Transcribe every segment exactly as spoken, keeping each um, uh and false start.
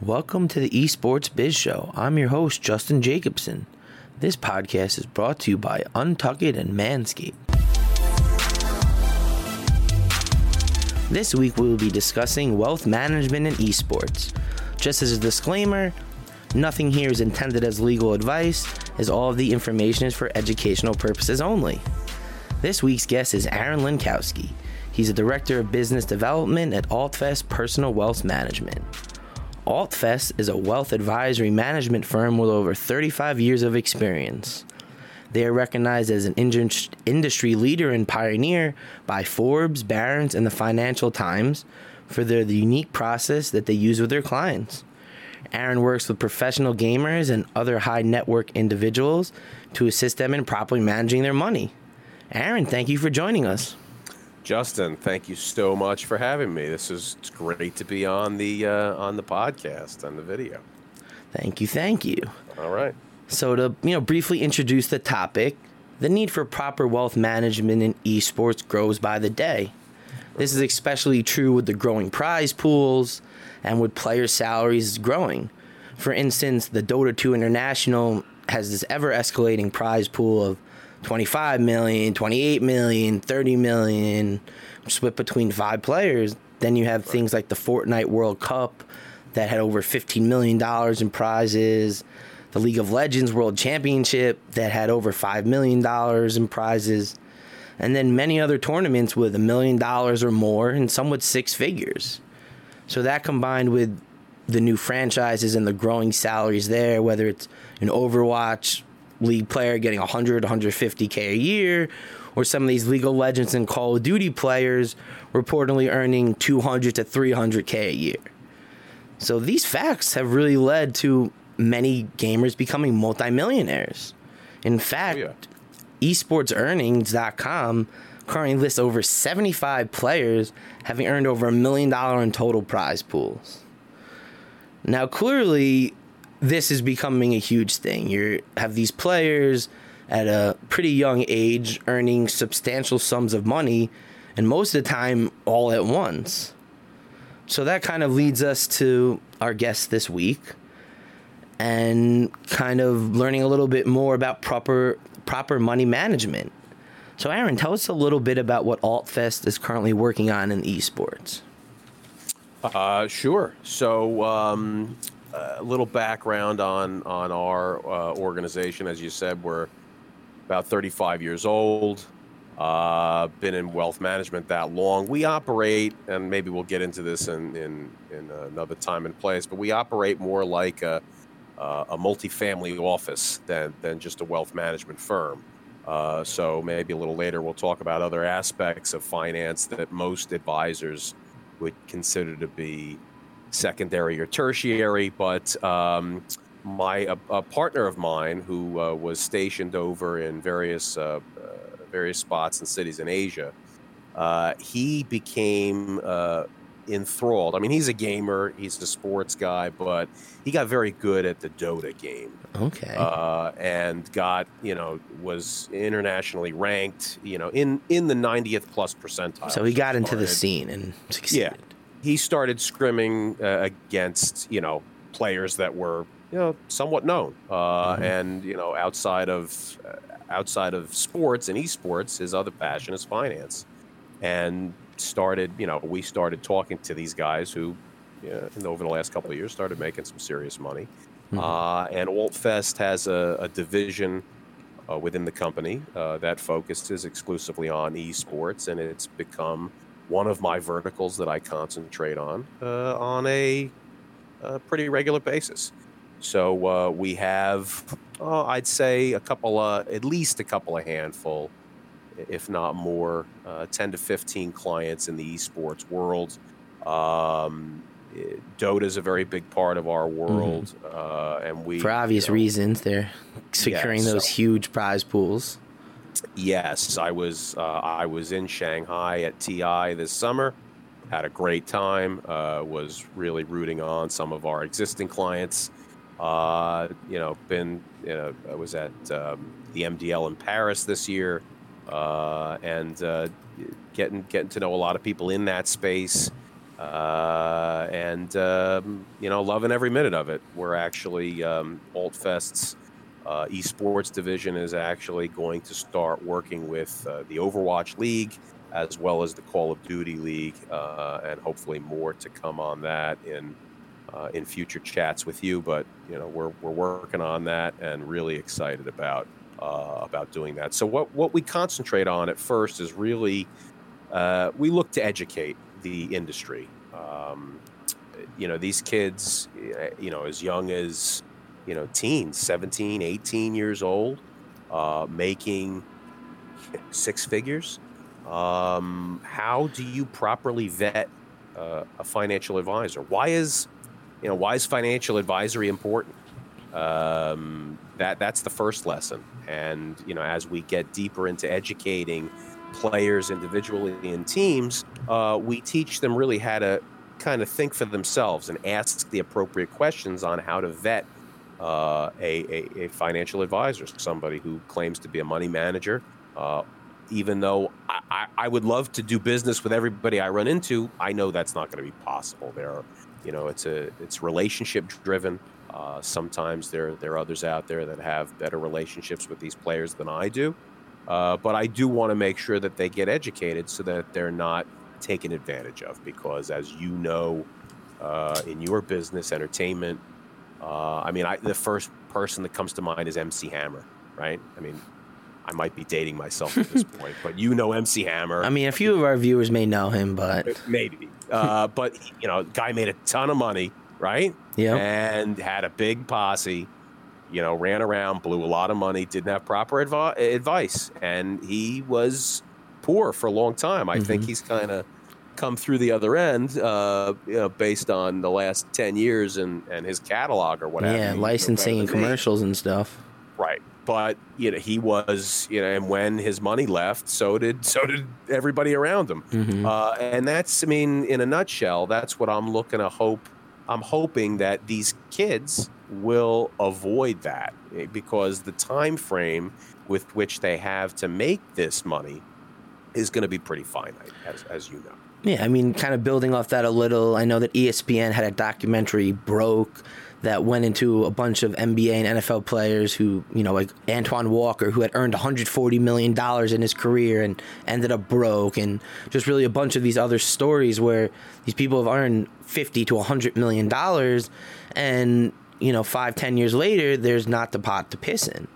Welcome to the Esports Biz Show. I'm your host, Justin Jacobson. This podcast is brought to you by UNTUCKit and Manscaped. This week, we will be discussing wealth management and esports. Just as a disclaimer, nothing here is intended as legal advice, as all of the information is for educational purposes only. This week's guest is Aaron Lenkowsky. He's a director of business development at Altfest Personal Wealth Management. Altfest is a wealth advisory management firm with over thirty-five years of experience. They are recognized as an industry leader and pioneer by Forbes, Barron's, and the Financial Times for their the unique process that they use with their clients. Aaron works with professional gamers and other high-net-worth individuals to assist them in properly managing their money. Aaron, thank you for joining us. Justin, thank you so much for having me. This is it's great to be on the uh, on the podcast, on the video. Thank you, thank you. All right. So to you know, briefly introduce the topic, the need for proper wealth management in esports grows by the day. This is especially true with the growing prize pools and with player salaries growing. For instance, the Dota two International has this ever-escalating prize pool of twenty-five million, twenty-eight million, thirty million, split between five players. Then you have things like the Fortnite World Cup that had over fifteen million dollars in prizes, the League of Legends World Championship that had over five million dollars in prizes, and then many other tournaments with a million dollars or more, and some with six figures. So that combined with the new franchises and the growing salaries there, whether it's an Overwatch League player getting one hundred, one hundred fifty K a year, or some of these League of Legends and Call of Duty players reportedly earning two hundred to three hundred K a year. So these facts have really led to many gamers becoming multimillionaires. In fact, oh, yeah. esports earnings dot com currently lists over seventy-five players having earned over a million dollars in total prize pools. Now, clearly, this is becoming a huge thing. You have these players at a pretty young age earning substantial sums of money, and most of the time all at once. So that kind of leads us to our guest this week and kind of learning a little bit more about proper proper money management. So Aaron, tell us a little bit about what Altfest is currently working on in esports. Uh, sure. So... Um A uh, little background on on our uh, organization. As you said, we're about thirty-five years old, uh, been in wealth management that long. We operate, and maybe we'll get into this in, in, in another time and place, but we operate more like a, uh, a multifamily office than, than just a wealth management firm. Uh, so maybe a little later we'll talk about other aspects of finance that most advisors would consider to be secondary or tertiary. But um, my a, a partner of mine who uh, was stationed over in various uh, uh, various spots and cities in Asia, uh, he became uh, enthralled. I mean, he's a gamer, he's a sports guy, but he got very good at the Dota game. Okay. Uh, and got, you know, was internationally ranked, you know, in, in the ninetieth plus percentile. So he got into the scene and succeeded. Yeah. He started scrimming uh, against, you know, players that were, you know, somewhat known. Uh, mm-hmm. And, you know, outside of uh, outside of sports and esports, his other passion is finance. And started, you know, we started talking to these guys who, you know, over the last couple of years, started making some serious money. Mm-hmm. Uh, and Altfest has a, a division uh, within the company uh, that focuses exclusively on esports, and it's become one of my verticals that I concentrate on uh, on a, a pretty regular basis. So uh, we have, oh, I'd say, a couple of, at least a couple of handful, if not more, uh, ten to fifteen clients in the esports world. Um, Dota is a very big part of our world. Mm-hmm. Uh, and we, for obvious you know, reasons, they're securing yes, those so, huge prize pools. Yes, I was uh, I was in Shanghai at T I this summer, had a great time, uh, was really rooting on some of our existing clients. Uh, you know, been you know, I was at um, the M D L in Paris this year. Uh, and uh, getting getting to know a lot of people in that space, uh, and um, you know, loving every minute of it. We're actually um, Altfest's uh, esports division is actually going to start working with uh, the Overwatch League as well as the Call of Duty League, uh, and hopefully more to come on that in uh, in future chats with you. But you know, we're we're working on that and really excited about. Uh, about doing that. So what, what we concentrate on at first is really, uh, we look to educate the industry. Um, you know, these kids, you know, as young as, you know, teens, seventeen, eighteen years old, uh, making six figures. Um, how do you properly vet uh, a financial advisor? Why is, you know, why is financial advisory important? Um, that that's the first lesson. And, you know, as we get deeper into educating players individually in teams, uh, we teach them really how to kind of think for themselves and ask the appropriate questions on how to vet uh, a, a, a financial advisor, somebody who claims to be a money manager. Uh, even though I, I, I would love to do business with everybody I run into, I know that's not going to be possible. There are, you know, it's a it's relationship driven. Uh, sometimes there, there are others out there that have better relationships with these players than I do. Uh, but I do want to make sure that they get educated so that they're not taken advantage of. Because as you know, uh, in your business, entertainment, uh, I mean, I, the first person that comes to mind is M C Hammer, right? I mean, I might be dating myself at this point, but you know M C Hammer. I mean, a few of our viewers may know him, but... Maybe. Uh, but, you know, the guy made a ton of money. Right? Yeah. And had a big posse, you know, ran around, blew a lot of money, didn't have proper advi- advice. And he was poor for a long time. I mm-hmm. think he's kind of come through the other end, uh, you know, based on the last ten years and, and his catalog or whatever. Yeah, licensing and commercials and stuff. Right. But, you know, he was, you know, and when his money left, so did so did everybody around him. Mm-hmm. Uh, and that's, I mean, in a nutshell, that's what I'm looking to hope. I'm hoping that these kids will avoid that, because the time frame with which they have to make this money is going to be pretty finite, as, as you know. Yeah, I mean, kind of building off that a little, I know that E S P N had a documentary, Broke, that went into a bunch of N B A and N F L players who, you know, like Antoine Walker, who had earned one hundred forty million dollars in his career and ended up broke, and just really a bunch of these other stories where these people have earned fifty to one hundred million dollars, and, you know, five, ten years later, there's not the pot to piss in.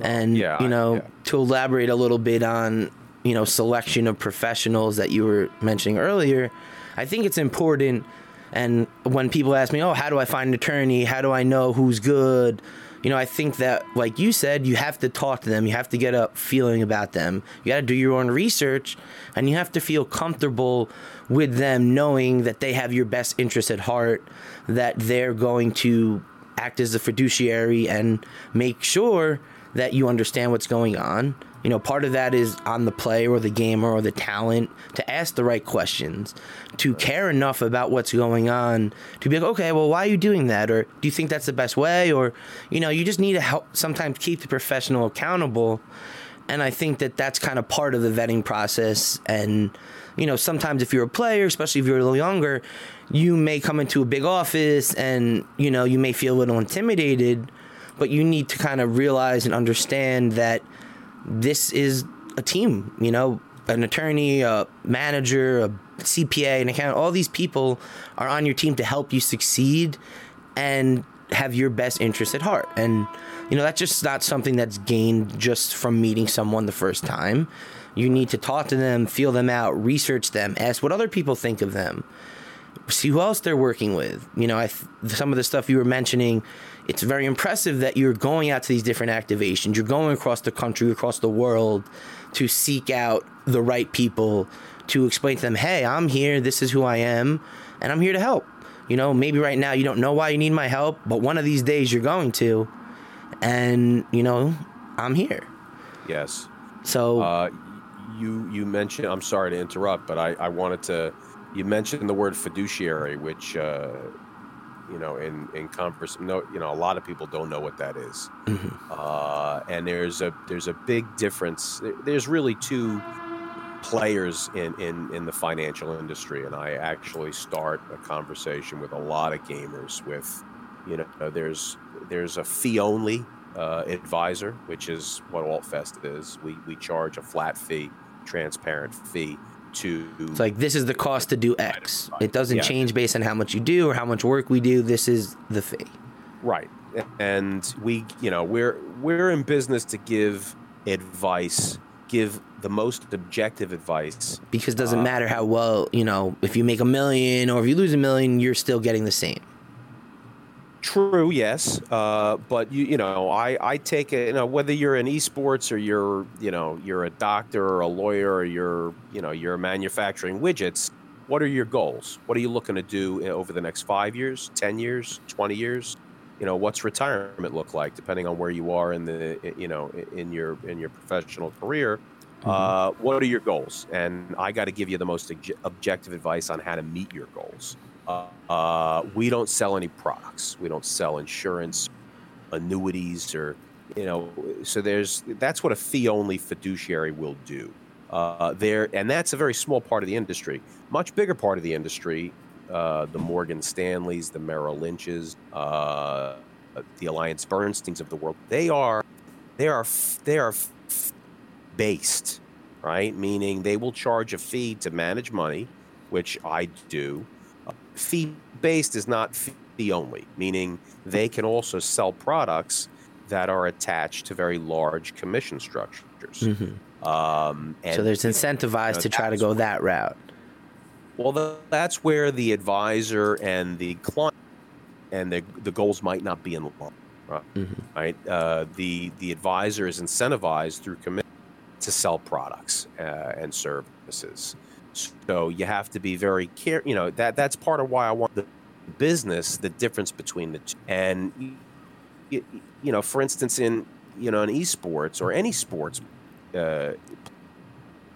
And, yeah, you know, yeah. to elaborate a little bit on, you know, selection of professionals that you were mentioning earlier, I think it's important. And when people ask me, oh, how do I find an attorney? How do I know who's good? you know, I think that, like you said, you have to talk to them. You have to get a feeling about them. You got to do your own research, and you have to feel comfortable with them, knowing that they have your best interest at heart, that they're going to act as a fiduciary and make sure that you understand what's going on. You know, part of that is on the player or the gamer or the talent to ask the right questions, to care enough about what's going on, to be like, okay, well, why are you doing that? Or do you think that's the best way? Or, you know, you just need to help sometimes keep the professional accountable. And I think that that's kind of part of the vetting process. And, you know, sometimes if you're a player, especially if you're a little younger, you may come into a big office and, you know, you may feel a little intimidated, but you need to kind of realize and understand that this is a team, you know, an attorney, a manager, a C P A, an accountant, all these people are on your team to help you succeed and have your best interest at heart. And, you know, that's just not something that's gained just from meeting someone the first time. You need to talk to them, feel them out, research them, ask what other people think of them, see who else they're working with. You know, I th- some of the stuff you were mentioning, it's very impressive that you're going out to these different activations. You're going across the country, across the world to seek out the right people to explain to them, hey, I'm here. This is who I am. And I'm here to help. You know, maybe right now you don't know why you need my help, but one of these days you're going to. And, you know, I'm here. Yes. So uh, you you mentioned, I'm sorry to interrupt, but I, I wanted to. You mentioned the word fiduciary, which, uh, you know, in, in converse, no, you know, a lot of people don't know what that is. Mm-hmm. Uh, and there's a there's a big difference. There's really two players in, in, in the financial industry. And I actually start a conversation with a lot of gamers with, you know, there's there's a fee only uh, advisor, which is what Altfest is. We, we charge a flat fee, transparent fee. To it's like, this is the cost to do X. It doesn't yeah. change based on how much you do or how much work we do. This is the fee. Right. And we, you know, we're we're in business to give advice, give the most objective advice. Because it doesn't uh, matter how well, you know, if you make a million or if you lose a million, you're still getting the same. True, yes. Uh, but, you you know, I, I take it, you know, whether you're in esports or you're, you know, you're a doctor or a lawyer or you're, you know, you're manufacturing widgets, what are your goals? What are you looking to do over the next five years, ten years, twenty years? You know, what's retirement look like, depending on where you are in the, you know, in your in your professional career? Mm-hmm. Uh, what are your goals? And I got to give you the most obje- objective advice on how to meet your goals. Uh, we don't sell any products. We don't sell insurance, annuities, or, you know, so there's, that's what a fee-only fiduciary will do uh, there. And that's a very small part of the industry. Much bigger part of the industry, uh, the Morgan Stanleys, the Merrill Lynches, uh, the Alliance Bernsteins of the world, they are, they are, they are based, right? Meaning they will charge a fee to manage money, which I do. Fee-based is not fee-only, meaning they can also sell products that are attached to very large commission structures. Mm-hmm. Um, and so there's incentivized you know, to try to go that route. Well, the, that's where the advisor and the client and the the goals might not be in the line, right? Mm-hmm. right? Uh, the, the advisor is incentivized through commission to sell products uh, and services. So you have to be very care. You know, that that's part of why I want the business, the difference between the two. And, you, you know, for instance, in, you know, in esports or any sports uh,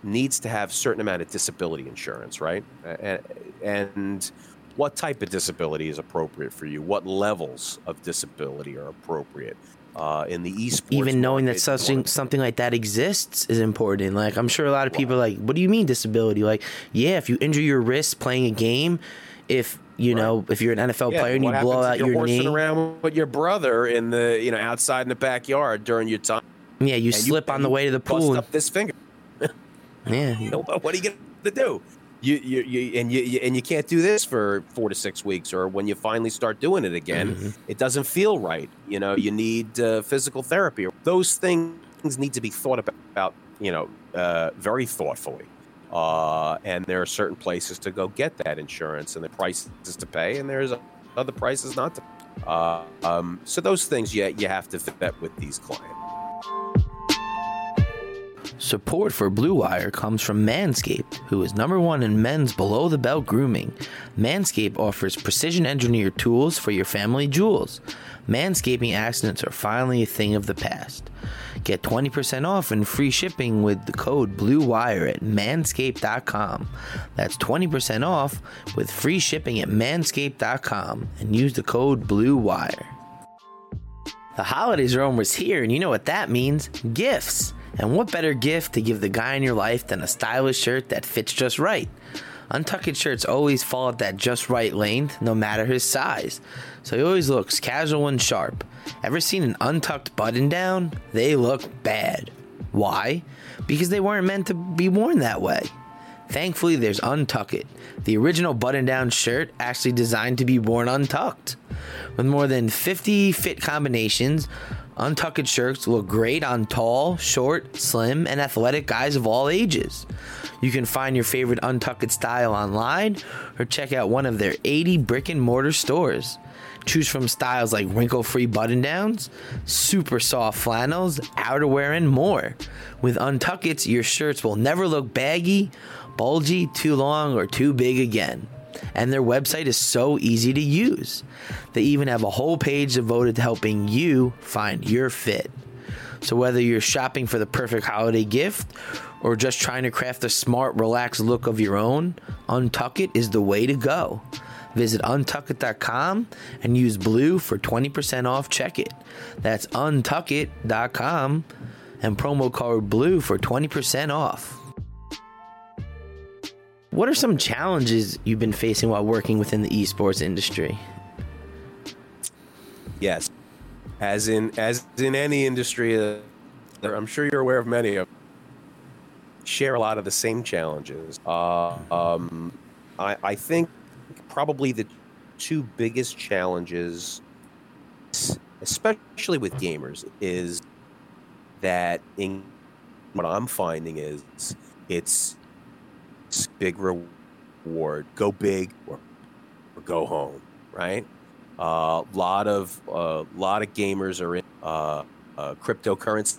needs to have certain amount of disability insurance, right? And, and what type of disability is appropriate for you? What levels of disability are appropriate? Uh, in the esports, even knowing that such something like that exists is important. Like, I'm sure a lot of people are like, what do you mean disability? Like, yeah, if you injure your wrist playing a game, if you right. know, if you're an N F L yeah, player and you blow out your knee, you're horsing around with your brother in the, you know, outside in the backyard during your time. Yeah, you slip you, on the way to the pool. Bust up this finger. yeah, you know, what are you going to do? You, you, you, and you, you and you can't do this for four to six weeks, or when you finally start doing it again, mm-hmm. it doesn't feel right. You know, you need uh, physical therapy. Those things need to be thought about, you know, uh, very thoughtfully. Uh, and there are certain places to go get that insurance, and the prices to pay, and there's other prices not to pay. Uh, um, so those things you, you have to vet with these clients. Support for Blue Wire comes from Manscaped, who is number one in men's below-the-belt grooming. Manscaped offers precision-engineered tools for your family jewels. Manscaping accidents are finally a thing of the past. Get twenty percent off and free shipping with the code BLUEWIRE at manscaped dot com. That's twenty percent off with free shipping at manscaped dot com and use the code BLUEWIRE. The holidays are almost here, and you know what that means. Gifts. And what better gift to give the guy in your life than a stylish shirt that fits just right? UNTUCKit shirts always fall at that just right length, no matter his size. So he always looks casual and sharp. Ever seen an untucked button down? They look bad. Why? Because they weren't meant to be worn that way. Thankfully, there's UNTUCKit, the original button-down shirt actually designed to be worn untucked. With more than fifty fit combinations, UNTUCKit shirts look great on tall, short, slim, and athletic guys of all ages. You can find your favorite UNTUCKit style online or check out one of their eighty brick-and-mortar stores. Choose from styles like wrinkle-free button-downs, super soft flannels, outerwear, and more. With UNTUCKits, your shirts will never look baggy, bulgy, too long, or too big again. And their website is so easy to use. They even have a whole page devoted to helping you find your fit. So whether you're shopping for the perfect holiday gift or just trying to craft a smart, relaxed look of your own, UNTUCKit is the way to go. Visit untuckit dot com and use BLUE for twenty percent off checkout. That's untuckit dot com and promo code BLUE for twenty percent off. What are some challenges you've been facing while working within the esports industry? Yes, as in as in any industry, uh, I'm sure you're aware of many of them, share a lot of the same challenges. Uh, um, I, I think probably the two biggest challenges, especially with gamers, is that in, what I'm finding is it's big reward, go big or, or go home, right? A uh, lot of a uh, lot of gamers are in uh, uh, cryptocurrency.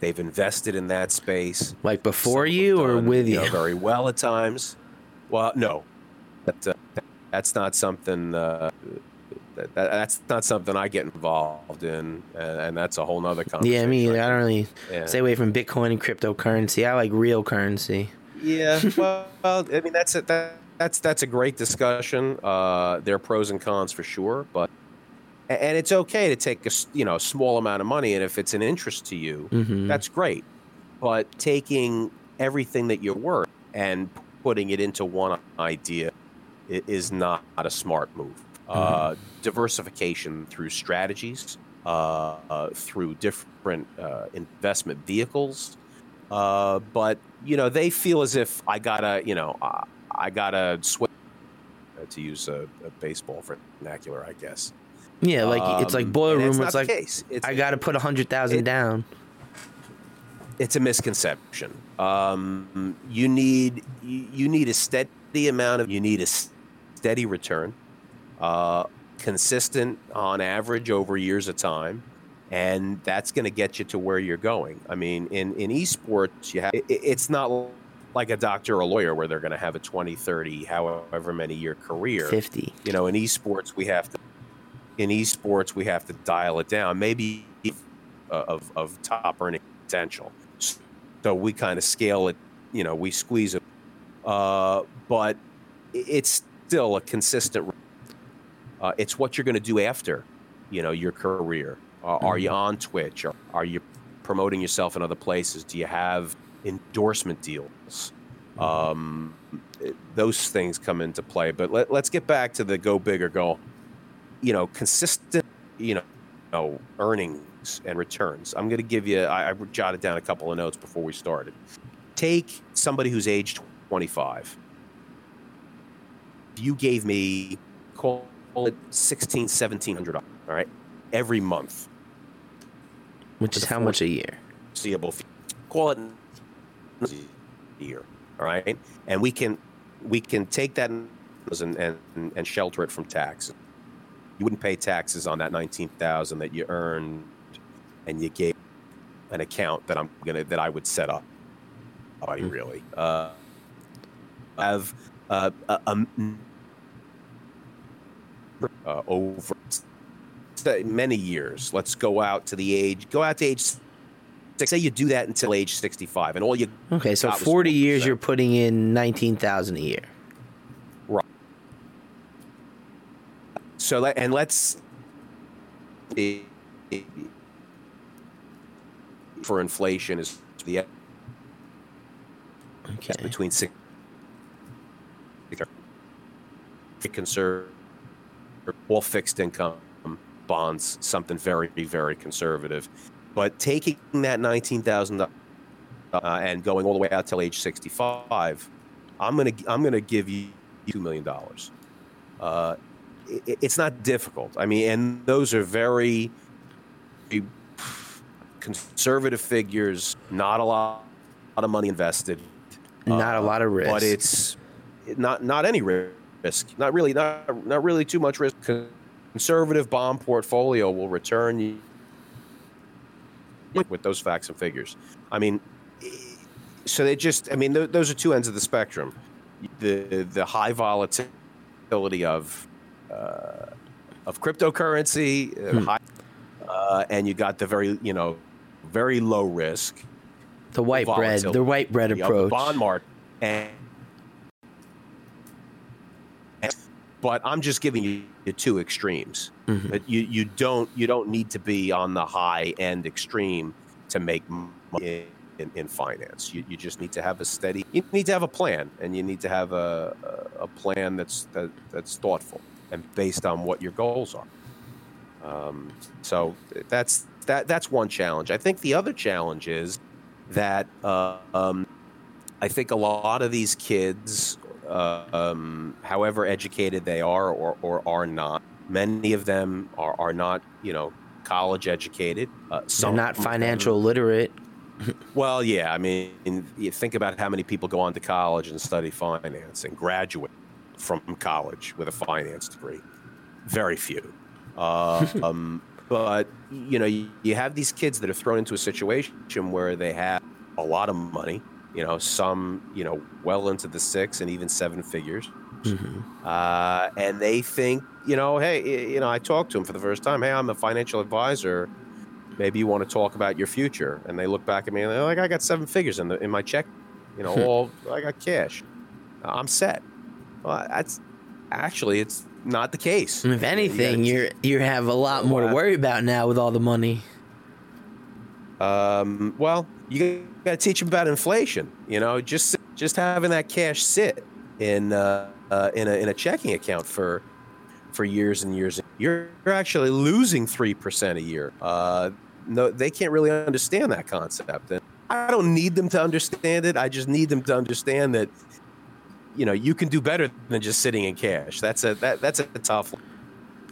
They've invested in that space. Like before you or with you? Very well at times. Well, no, that, uh, that's not something. Uh, that, that's not something I get involved in, and, and that's a whole nother conversation. Yeah, me either. I don't really yeah. stay away from Bitcoin and cryptocurrency. I like real currency. Yeah, well, I mean that's a, that, that's that's a great discussion. Uh, there are pros and cons for sure, but and it's okay to take a you know small amount of money, and if it's an interest to you, mm-hmm. that's great. But taking everything that you're worth and putting it into one idea is not a smart move. Mm-hmm. Uh, diversification through strategies, uh, uh, through different uh, investment vehicles. Uh, but, you know, they feel as if I gotta, you know, I, I gotta switch to use a, a baseball vernacular, I guess. Yeah, like um, it's like boiler room. It's, it's like it's, I gotta put a hundred thousand it, down. It's a misconception. Um, you need you, you need a steady amount of you need a steady return, uh, consistent on average over years of time. And that's going to get you to where you're going. I mean, in, in esports, you have, it, it's not like a doctor or a lawyer where they're going to have a twenty, thirty, however many year career. fifty. You know, in esports, we have to in esports we have to dial it down. Maybe of of top earning potential. So we kind of scale it. You know, we squeeze it, uh, but it's still a consistent. Uh, it's what you're going to do after, you know, your career. Uh, are you on Twitch? Or are you promoting yourself in other places? Do you have endorsement deals? Um, it, those things come into play. But let, let's get back to the go big or go, you know, consistent, you know, you know earnings and returns. I'm going to give you, I, I jotted down a couple of notes before we started. Take somebody who's age twenty-five. If you gave me, call it sixteen hundred dollars, seventeen hundred dollars, all right, every month. Which is how much a year? Seeable, call it a year, all right. And we can we can take that and and, and shelter it from tax. you wouldn't pay taxes on that nineteen thousand dollars that you earned, and you gave an account that I'm gonna that I would set up. I mm-hmm. really uh, have uh, a, a, uh, over many years. Let's go out to the age. Go out to age. Say you do that until age sixty-five, and all you okay. So forty years, you're putting in nineteen thousand a year. Right. So let and let's it, it, for inflation is the okay it's between six. Conserve all fixed income bonds, something very very conservative. But taking that nineteen thousand dollars uh, and going all the way out till age sixty-five, I'm gonna I'm gonna give you two million dollars. Uh, it, it's not difficult. I mean, and those are very conservative figures. Not a lot, a lot of money invested. Not uh, a lot of risk. But it's not not any risk. Not really. Not not really too much risk. Conservative bond portfolio will return you. With those facts and figures, I mean, so they just—I mean, th- those are two ends of the spectrum. The the high volatility of uh, of cryptocurrency, hmm. high, uh, and you got the very you know very low risk. The white bread, the white bread approach, the bond market, and, and but I'm just giving you the two extremes. Mm-hmm. But you, you don't you don't need to be on the high end extreme to make money in, in finance. You you just need to have a steady. You need to have a plan, and you need to have a a plan that's that, that's thoughtful and based on what your goals are. Um, so that's that that's one challenge. I think the other challenge is that uh, um, I think a lot of these kids, uh, um, however educated they are or or are not. Many of them are, are not, you know, college educated. Uh, some They're not financial them, literate. Well, yeah. I mean, in, you think about how many people go on to college and study finance and graduate from college with a finance degree. Very few. Uh, um, but, you know, you, you have these kids that are thrown into a situation where they have a lot of money, you know, some, you know, well into the six and even seven figures. Mm-hmm. Uh, and they think, you know, hey, you know, I talked to them for the first time. Hey, I'm a financial advisor. Maybe you want to talk about your future. And they look back at me and they're like, I got seven figures in the in my check. You know, all I got cash. I'm set. Well, that's actually it's not the case. If anything, you gotta, you're you have a lot more to worry about now with all the money. Um. Well, you got to teach them about inflation. You know, just just having that cash sit in. Uh, Uh, in a in a checking account for for years and years, you're, you're actually losing three percent a year. Uh, no, they can't really understand that concept, and I don't need them to understand it. I just need them to understand that, you know, you can do better than just sitting in cash. That's a that that's a tough one.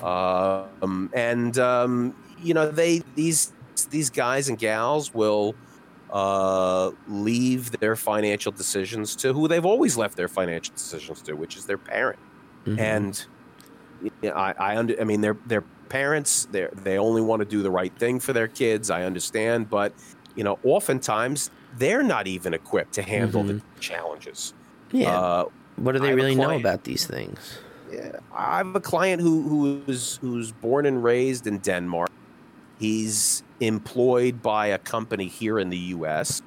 Uh, um, and um, you know, they these these guys and gals will Uh, leave their financial decisions to who they've always left their financial decisions to, which is their parent. Mm-hmm. And you know, I, I, under, I mean, their their parents, they they only want to do the right thing for their kids. I understand, but you know, oftentimes they're not even equipped to handle mm-hmm. the challenges. Yeah. Uh, what do they really know about these things? Yeah, I have a client who who is who's born and raised in Denmark. He's employed by a company here in the U S,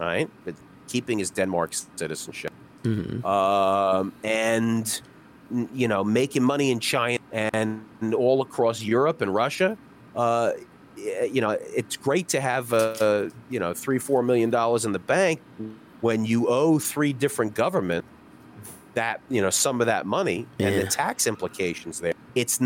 right? But keeping his Denmark citizenship, mm-hmm. um, and you know, making money in China and all across Europe and Russia. Uh, you know, it's great to have a, a you know three four million dollars in the bank when you owe three different governments that you know some of that money yeah. and the tax implications there. It's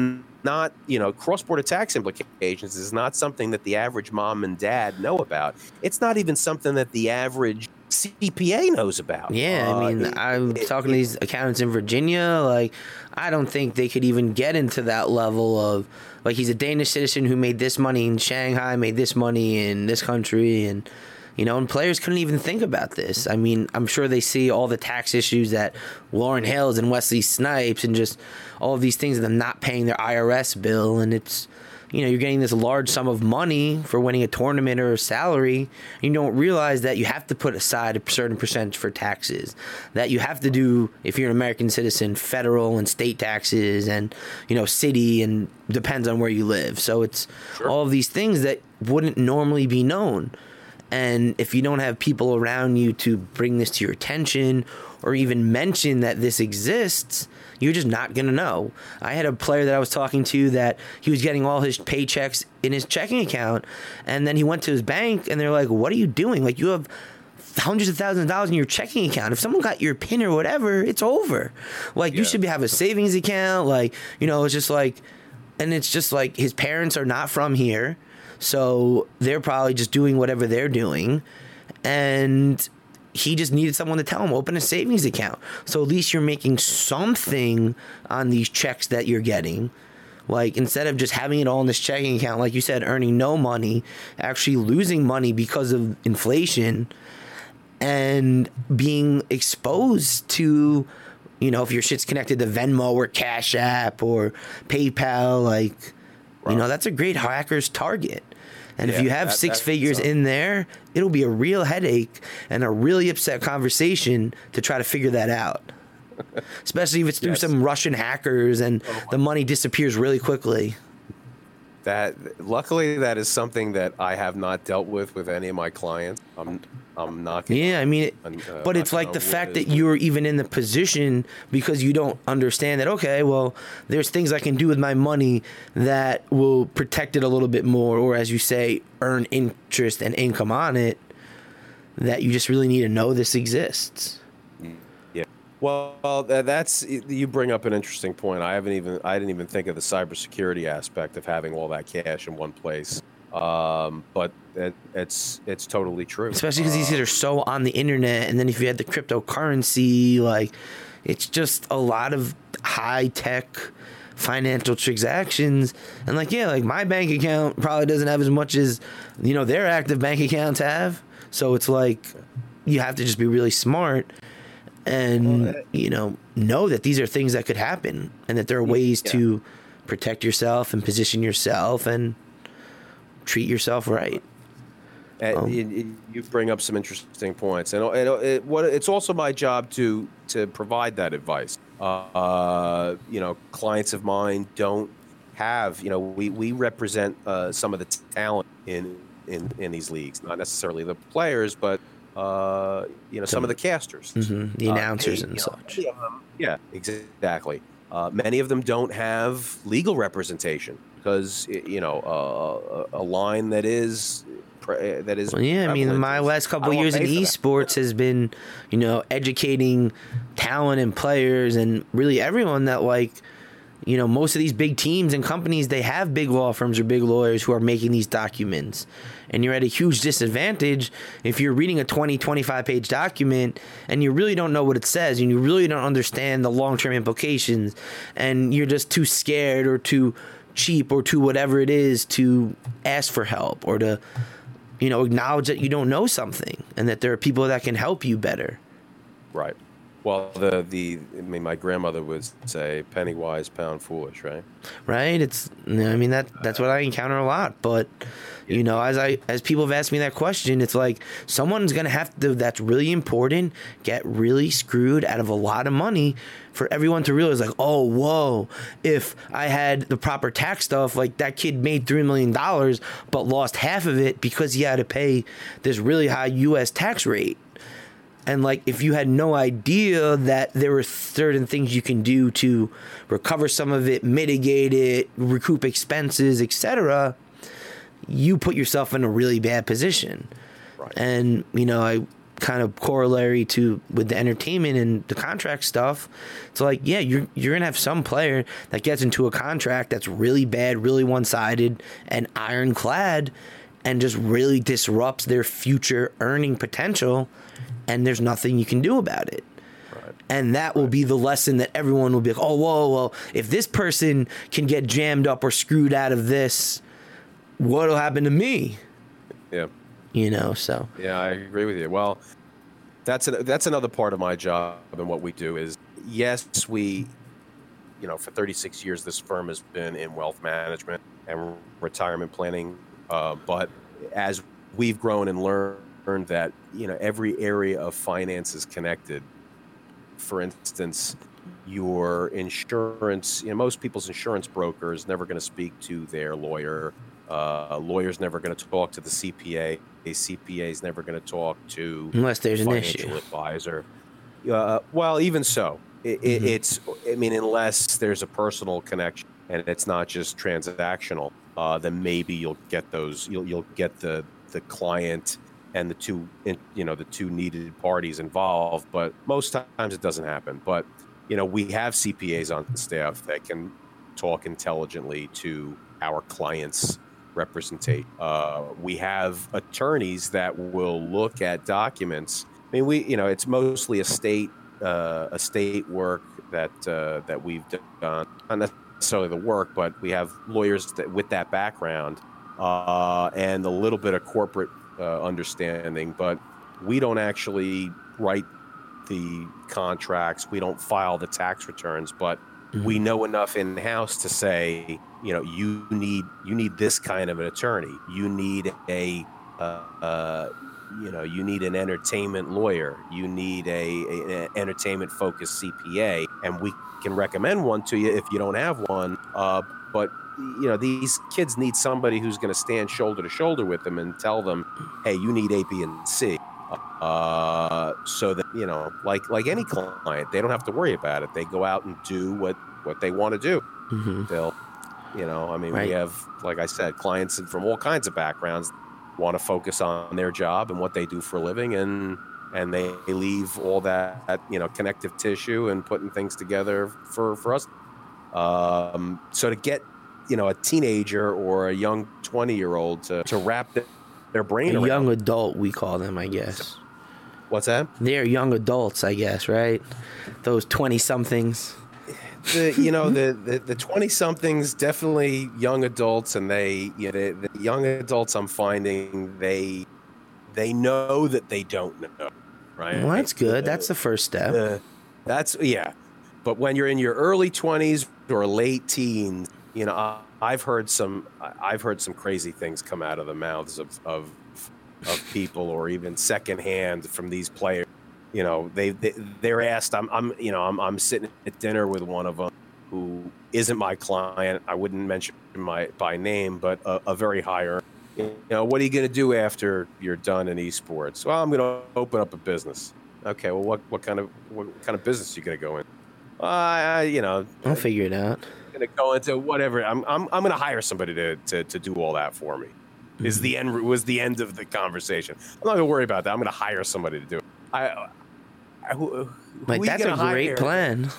not, you know, cross-border tax implications is not something that the average mom and dad know about. It's not even something that the average C P A knows about. Yeah, uh, I mean, it, I'm it, talking it, to these accountants in Virginia. Like, I don't think they could even get into that level of, like, he's a Danish citizen who made this money in Shanghai, made this money in this country, and You know, and players couldn't even think about this. I mean, I'm sure they see all the tax issues that Lauren Hill's and Wesley Snipes and just all of these things of them not paying their I R S bill. And it's, you know, you're getting this large sum of money for winning a tournament or a salary. And you don't realize that you have to put aside a certain percentage for taxes, that you have to do, if you're an American citizen, federal and state taxes and, you know, city, and depends on where you live. So it's sure. all of these things that wouldn't normally be known. And if you don't have people around you to bring this to your attention or even mention that this exists, you're just not going to know. I had a player that I was talking to that he was getting all his paychecks in his checking account, and then he went to his bank, and they're like, what are you doing? Like, you have hundreds of thousands of dollars in your checking account. If someone got your PIN or whatever, it's over. Like, yeah. you should have a savings account. Like, you know, it's just like, and it's just like his parents are not from here, so they're probably just doing whatever they're doing, and he just needed someone to tell him, open a savings account. So at least you're making something on these checks that you're getting. Like, instead of just having it all in this checking account, like you said, earning no money, actually losing money because of inflation and being exposed to, you know, if your shit's connected to Venmo or Cash App or PayPal, like, right. you know, that's a great hacker's target. And yeah, if you have that, six figures so. in there, it'll be a real headache and a really upset conversation to try to figure that out, especially if it's through yes. some Russian hackers and oh the money disappears really quickly. That luckily, that is something that I have not dealt with with any of my clients. I'm I'm not. Yeah, I mean, uh, but it's like the fact that you're even in the position because you don't understand that. Okay, well, there's things I can do with my money that will protect it a little bit more, or as you say, earn interest and income on it. That you just really need to know this exists. Yeah. Well, that's you bring up an interesting point. I haven't even I didn't even think of the cybersecurity aspect of having all that cash in one place. Um, but it, it's it's totally true. Especially because uh, these guys are so on the internet, and then if you had the cryptocurrency, like it's just a lot of high tech financial transactions. And like yeah, like my bank account probably doesn't have as much as you know their active bank accounts have. So it's like you have to just be really smart. And, you know, know that these are things that could happen and that there are ways yeah. to protect yourself and position yourself and treat yourself right. And um, it, it, you bring up some interesting points. And it, it, what, it's also my job to to provide that advice. Uh, you know, clients of mine don't have, you know, we, we represent uh, some of the talent in, in, in these leagues, not necessarily the players, but. Uh, you know, some, some of the casters, mm-hmm, the announcers uh, and, and such. Know, them, yeah, exactly. Uh, many of them don't have legal representation because, you know, uh, a line that is pre- that is. Well, yeah, I mean, my last couple of years in esports has been, you know, educating talent and players and really everyone that like. You know, most of these big teams and companies, they have big law firms or big lawyers who are making these documents. And you're at a huge disadvantage if you're reading a twenty, twenty-five page document and you really don't know what it says and you really don't understand the long-term implications and you're just too scared or too cheap or too whatever it is to ask for help or to, you know, acknowledge that you don't know something and that there are people that can help you better. Right. Well, the, the I mean, my grandmother would say, penny wise, pound foolish, right? Right. It's I mean, that that's what I encounter a lot. But, you know, as I as people have asked me that question, it's like someone's going to have to, that's really important, get really screwed out of a lot of money for everyone to realize like, oh, whoa, if I had the proper tax stuff, like that kid made three million dollars, but lost half of it because he had to pay this really high U S tax rate. And, like, if you had no idea that there were certain things you can do to recover some of it, mitigate it, recoup expenses, et cetera, you put yourself in a really bad position. Right. And, you know, I kind of corollary to with the entertainment and the contract stuff. It's like, yeah, you're, you're going to have some player that gets into a contract that's really bad, really one-sided, and ironclad, and just really disrupts their future earning potential. And there's nothing you can do about it. Right. And that will right. be the lesson that everyone will be like, oh, whoa, well, if this person can get jammed up or screwed out of this, what'll happen to me? Yeah. you know, so. Yeah, I agree with you. Well, that's an, that's another part of my job and what we do is, yes, we, you know, for thirty-six years, this firm has been in wealth management and retirement planning. Uh, but as we've grown and learned that, you know, every area of finance is connected. For instance, your insurance, you know, most people's insurance broker is never going to speak to their lawyer. Uh, a lawyer's never going to talk to the C P A. A C P A's never going to talk to unless there's an issue. Financial advisor. Uh, well, even so, it, mm-hmm. it's. I mean, unless there's a personal connection and it's not just transactional, uh, then maybe you'll get those. You'll you'll get the the client and the two, you know, the two needed parties involved. But most times it doesn't happen. But you know, we have C P As on staff that can talk intelligently to our clients. Representate. Uh, we have attorneys that will look at documents. I mean, we, you know, it's mostly estate, uh, estate work that uh, that we've done. Not necessarily the work, but we have lawyers that, with that background uh, and a little bit of corporate uh, understanding. But we don't actually write the contracts. We don't file the tax returns, but we know enough in-house to say, you know, you need you need this kind of an attorney. You need a, uh, uh, you know, you need an entertainment lawyer. You need a, a entertainment-focused C P A, and we can recommend one to you if you don't have one. Uh, but you know, these kids need somebody who's going to stand shoulder to shoulder with them and tell them, hey, you need A, B, and C. Uh, so that, you know, like like any client, they don't have to worry about it. They go out and do what, what they want to do. Mm-hmm. They'll, you know, I mean, right. We have, like I said, clients from all kinds of backgrounds want to focus on their job and what they do for a living, and and they leave all that, that you know, connective tissue and putting things together for, for us. Um, so to get, you know, a teenager or a young twenty-year-old to, to wrap it, their brain a around. Young adult, we call them, I guess. What's that? They're young adults, I guess, right? Those twenty-somethings. The, you know, the the twenty-somethings, definitely young adults, and they, you know, the, the young adults I'm finding, they they know that they don't know, right? Well, that's good. The, that's the first step. The, that's, yeah. But when you're in your early twenties or late teens, you know, I, I've heard some. I've heard some crazy things come out of the mouths of, of of people, or even secondhand from these players. You know, they, they they're asked. I'm I'm you know I'm I'm sitting at dinner with one of them who isn't my client. I wouldn't mention my by name, but a, a very high earner. You know, what are you going to do after you're done in esports? Well, I'm going to open up a business. Okay. Well, what what kind of what kind of business are you going to go in? Uh, you know, I'll figure it out. To go into whatever, I'm I'm I'm going to hire somebody to, to to do all that for me. Is the end was the end of the conversation. I'm not going to worry about that. I'm going to hire somebody to do it. I, I who, who like that's a hire? Great plan.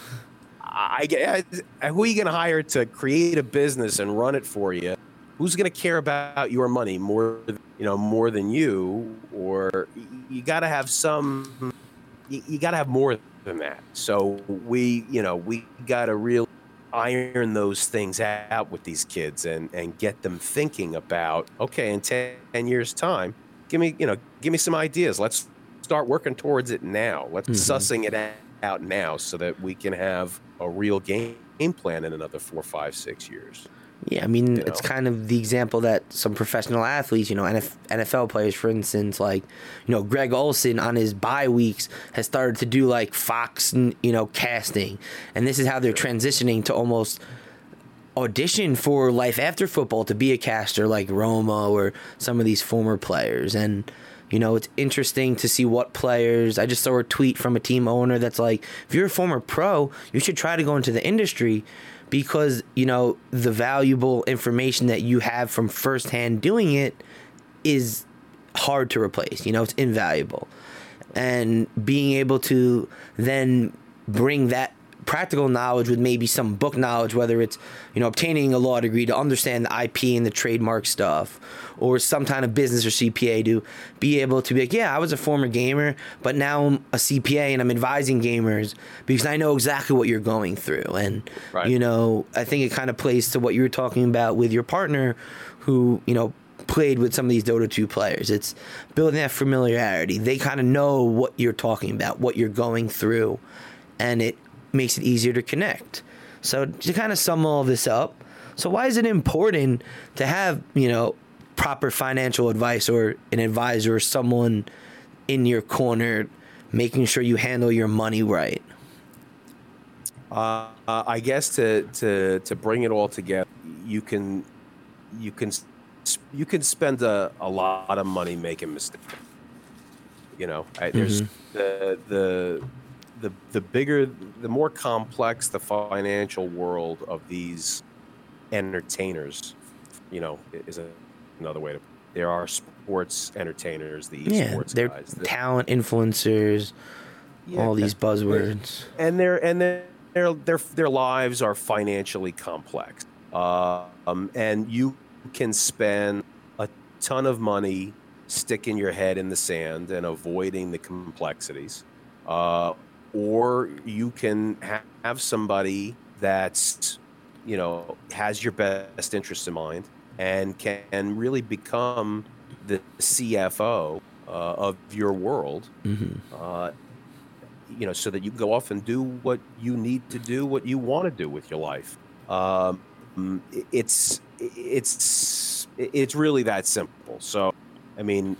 I get who are you going to hire to create a business and run it for you? Who's going to care about your money more? You know, more than you, or you got to have some. You, you got to have more than that. So we, you know, we got to really iron those things out with these kids and, and get them thinking about, okay, in ten years time, give me, you know, give me some ideas. Let's start working towards it now. Let's mm-hmm. sussing it out now so that we can have a real game plan in another four, five, six years. Yeah. I mean, you it's know? kind of the example that some professional athletes, you know, N F L players, for instance, like, you know, Greg Olsen on his bye weeks has started to do like Fox, and, you know, casting. And this is how they're transitioning to almost audition for life after football to be a caster like Romo or some of these former players. And, you know, it's interesting to see what players. I just saw a tweet from a team owner that's like, if you're a former pro, you should try to go into the industry. Because, you know, the valuable information that you have from firsthand doing it is hard to replace. You know, it's invaluable. And being able to then bring that practical knowledge with maybe some book knowledge, whether it's, you know, obtaining a law degree to understand the I P and the trademark stuff, or some kind of business or C P A, to be able to be like, yeah, I was a former gamer, but now I'm a C P A and I'm advising gamers because I know exactly what you're going through. And, right. you know, I think it kind of plays to what you were talking about with your partner who, you know, played with some of these Dota two players. It's building that familiarity. They kind of know what you're talking about, what you're going through, and it makes it easier to connect. So to kind of sum all this up, so why is it important to have, you know, proper financial advice or an advisor or someone in your corner making sure you handle your money right? Uh, I guess to, to, to bring it all together, you can you can you can spend a, a lot of money making mistakes. You know, right? There's mm-hmm. the the the the bigger, the more complex the financial world of these entertainers. You know, is a, another way to. There are sports entertainers, the esports yeah, guys, the talent influencers, yeah, all these buzzwords, and they're and they're. Their their their lives are financially complex, uh, um, and you can spend a ton of money sticking your head in the sand and avoiding the complexities, uh, or you can ha- have somebody that's, you know, has your best interests in mind and can really become the C F O uh, of your world. Mm-hmm. Uh, you know, so that you can go off and do what you need to do, what you want to do with your life. Um, it's, it's, it's really that simple. So, I mean,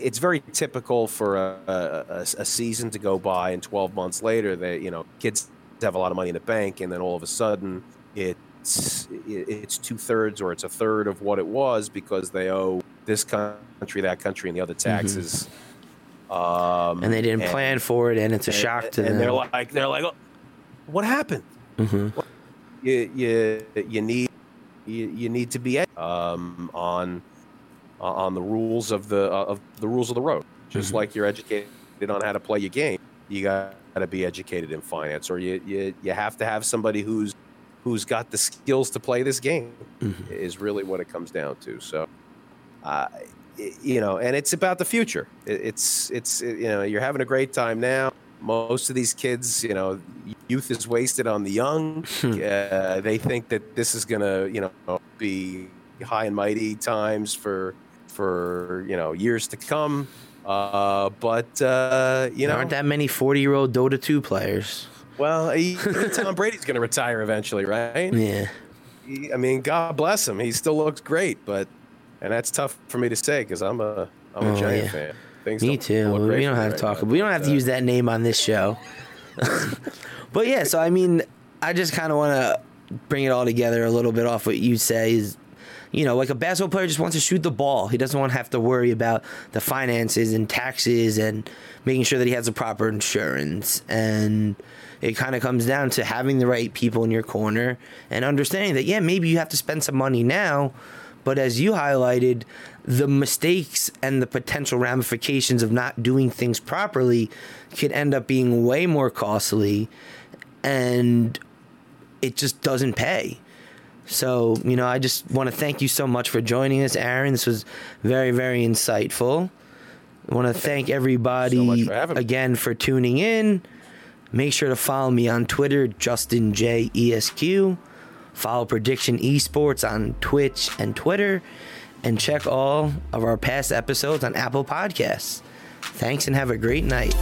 it's very typical for a, a, a season to go by and twelve months later that, you know, kids have a lot of money in the bank. And then all of a sudden it's, it's two thirds or it's a third of what it was because they owe this country, that country, and the other taxes. Mm-hmm. Um, and they didn't and, plan for it, and it's a shock and, to and them. And they're like, they're like, oh, what happened? Mm-hmm. Well, you you you need you, you need to be um, on on the rules of the uh, of the rules of the road. Just mm-hmm. like you're educated on how to play your game, you got to be educated in finance, or you, you you have to have somebody who's who's got the skills to play this game. Mm-hmm. Is really what it comes down to. So. Uh, You know, and it's about the future. It's, it's, you know, you're having a great time now. Most of these kids, you know, youth is wasted on the young. uh, they think that this is going to, you know, be high and mighty times for, for, you know, years to come. Uh, but, uh, you there know. There aren't that many forty-year-old Dota two players. Well, he, Tom Brady's going to retire eventually, right? Yeah. He, I mean, God bless him. He still looks great, but. And that's tough for me to say because I'm a I'm a oh, Giant yeah. fan. Things me too. Well, we don't have right to talk. Now, we don't have to uh, use that name on this show. But yeah, so I mean, I just kind of want to bring it all together a little bit off what you say is, you know, like a basketball player just wants to shoot the ball. He doesn't want to have to worry about the finances and taxes and making sure that he has the proper insurance. And it kind of comes down to having the right people in your corner and understanding that yeah, maybe you have to spend some money now. But as you highlighted, the mistakes and the potential ramifications of not doing things properly could end up being way more costly, and it just doesn't pay. So, you know, I just want to thank you so much for joining us, Aaron. This was very, very insightful. I want to thank everybody again for tuning in. Make sure to follow me on Twitter, Justin J Esq. Follow Prediction Esports on Twitch and Twitter, and check all of our past episodes on Apple Podcasts. Thanks and have a great night.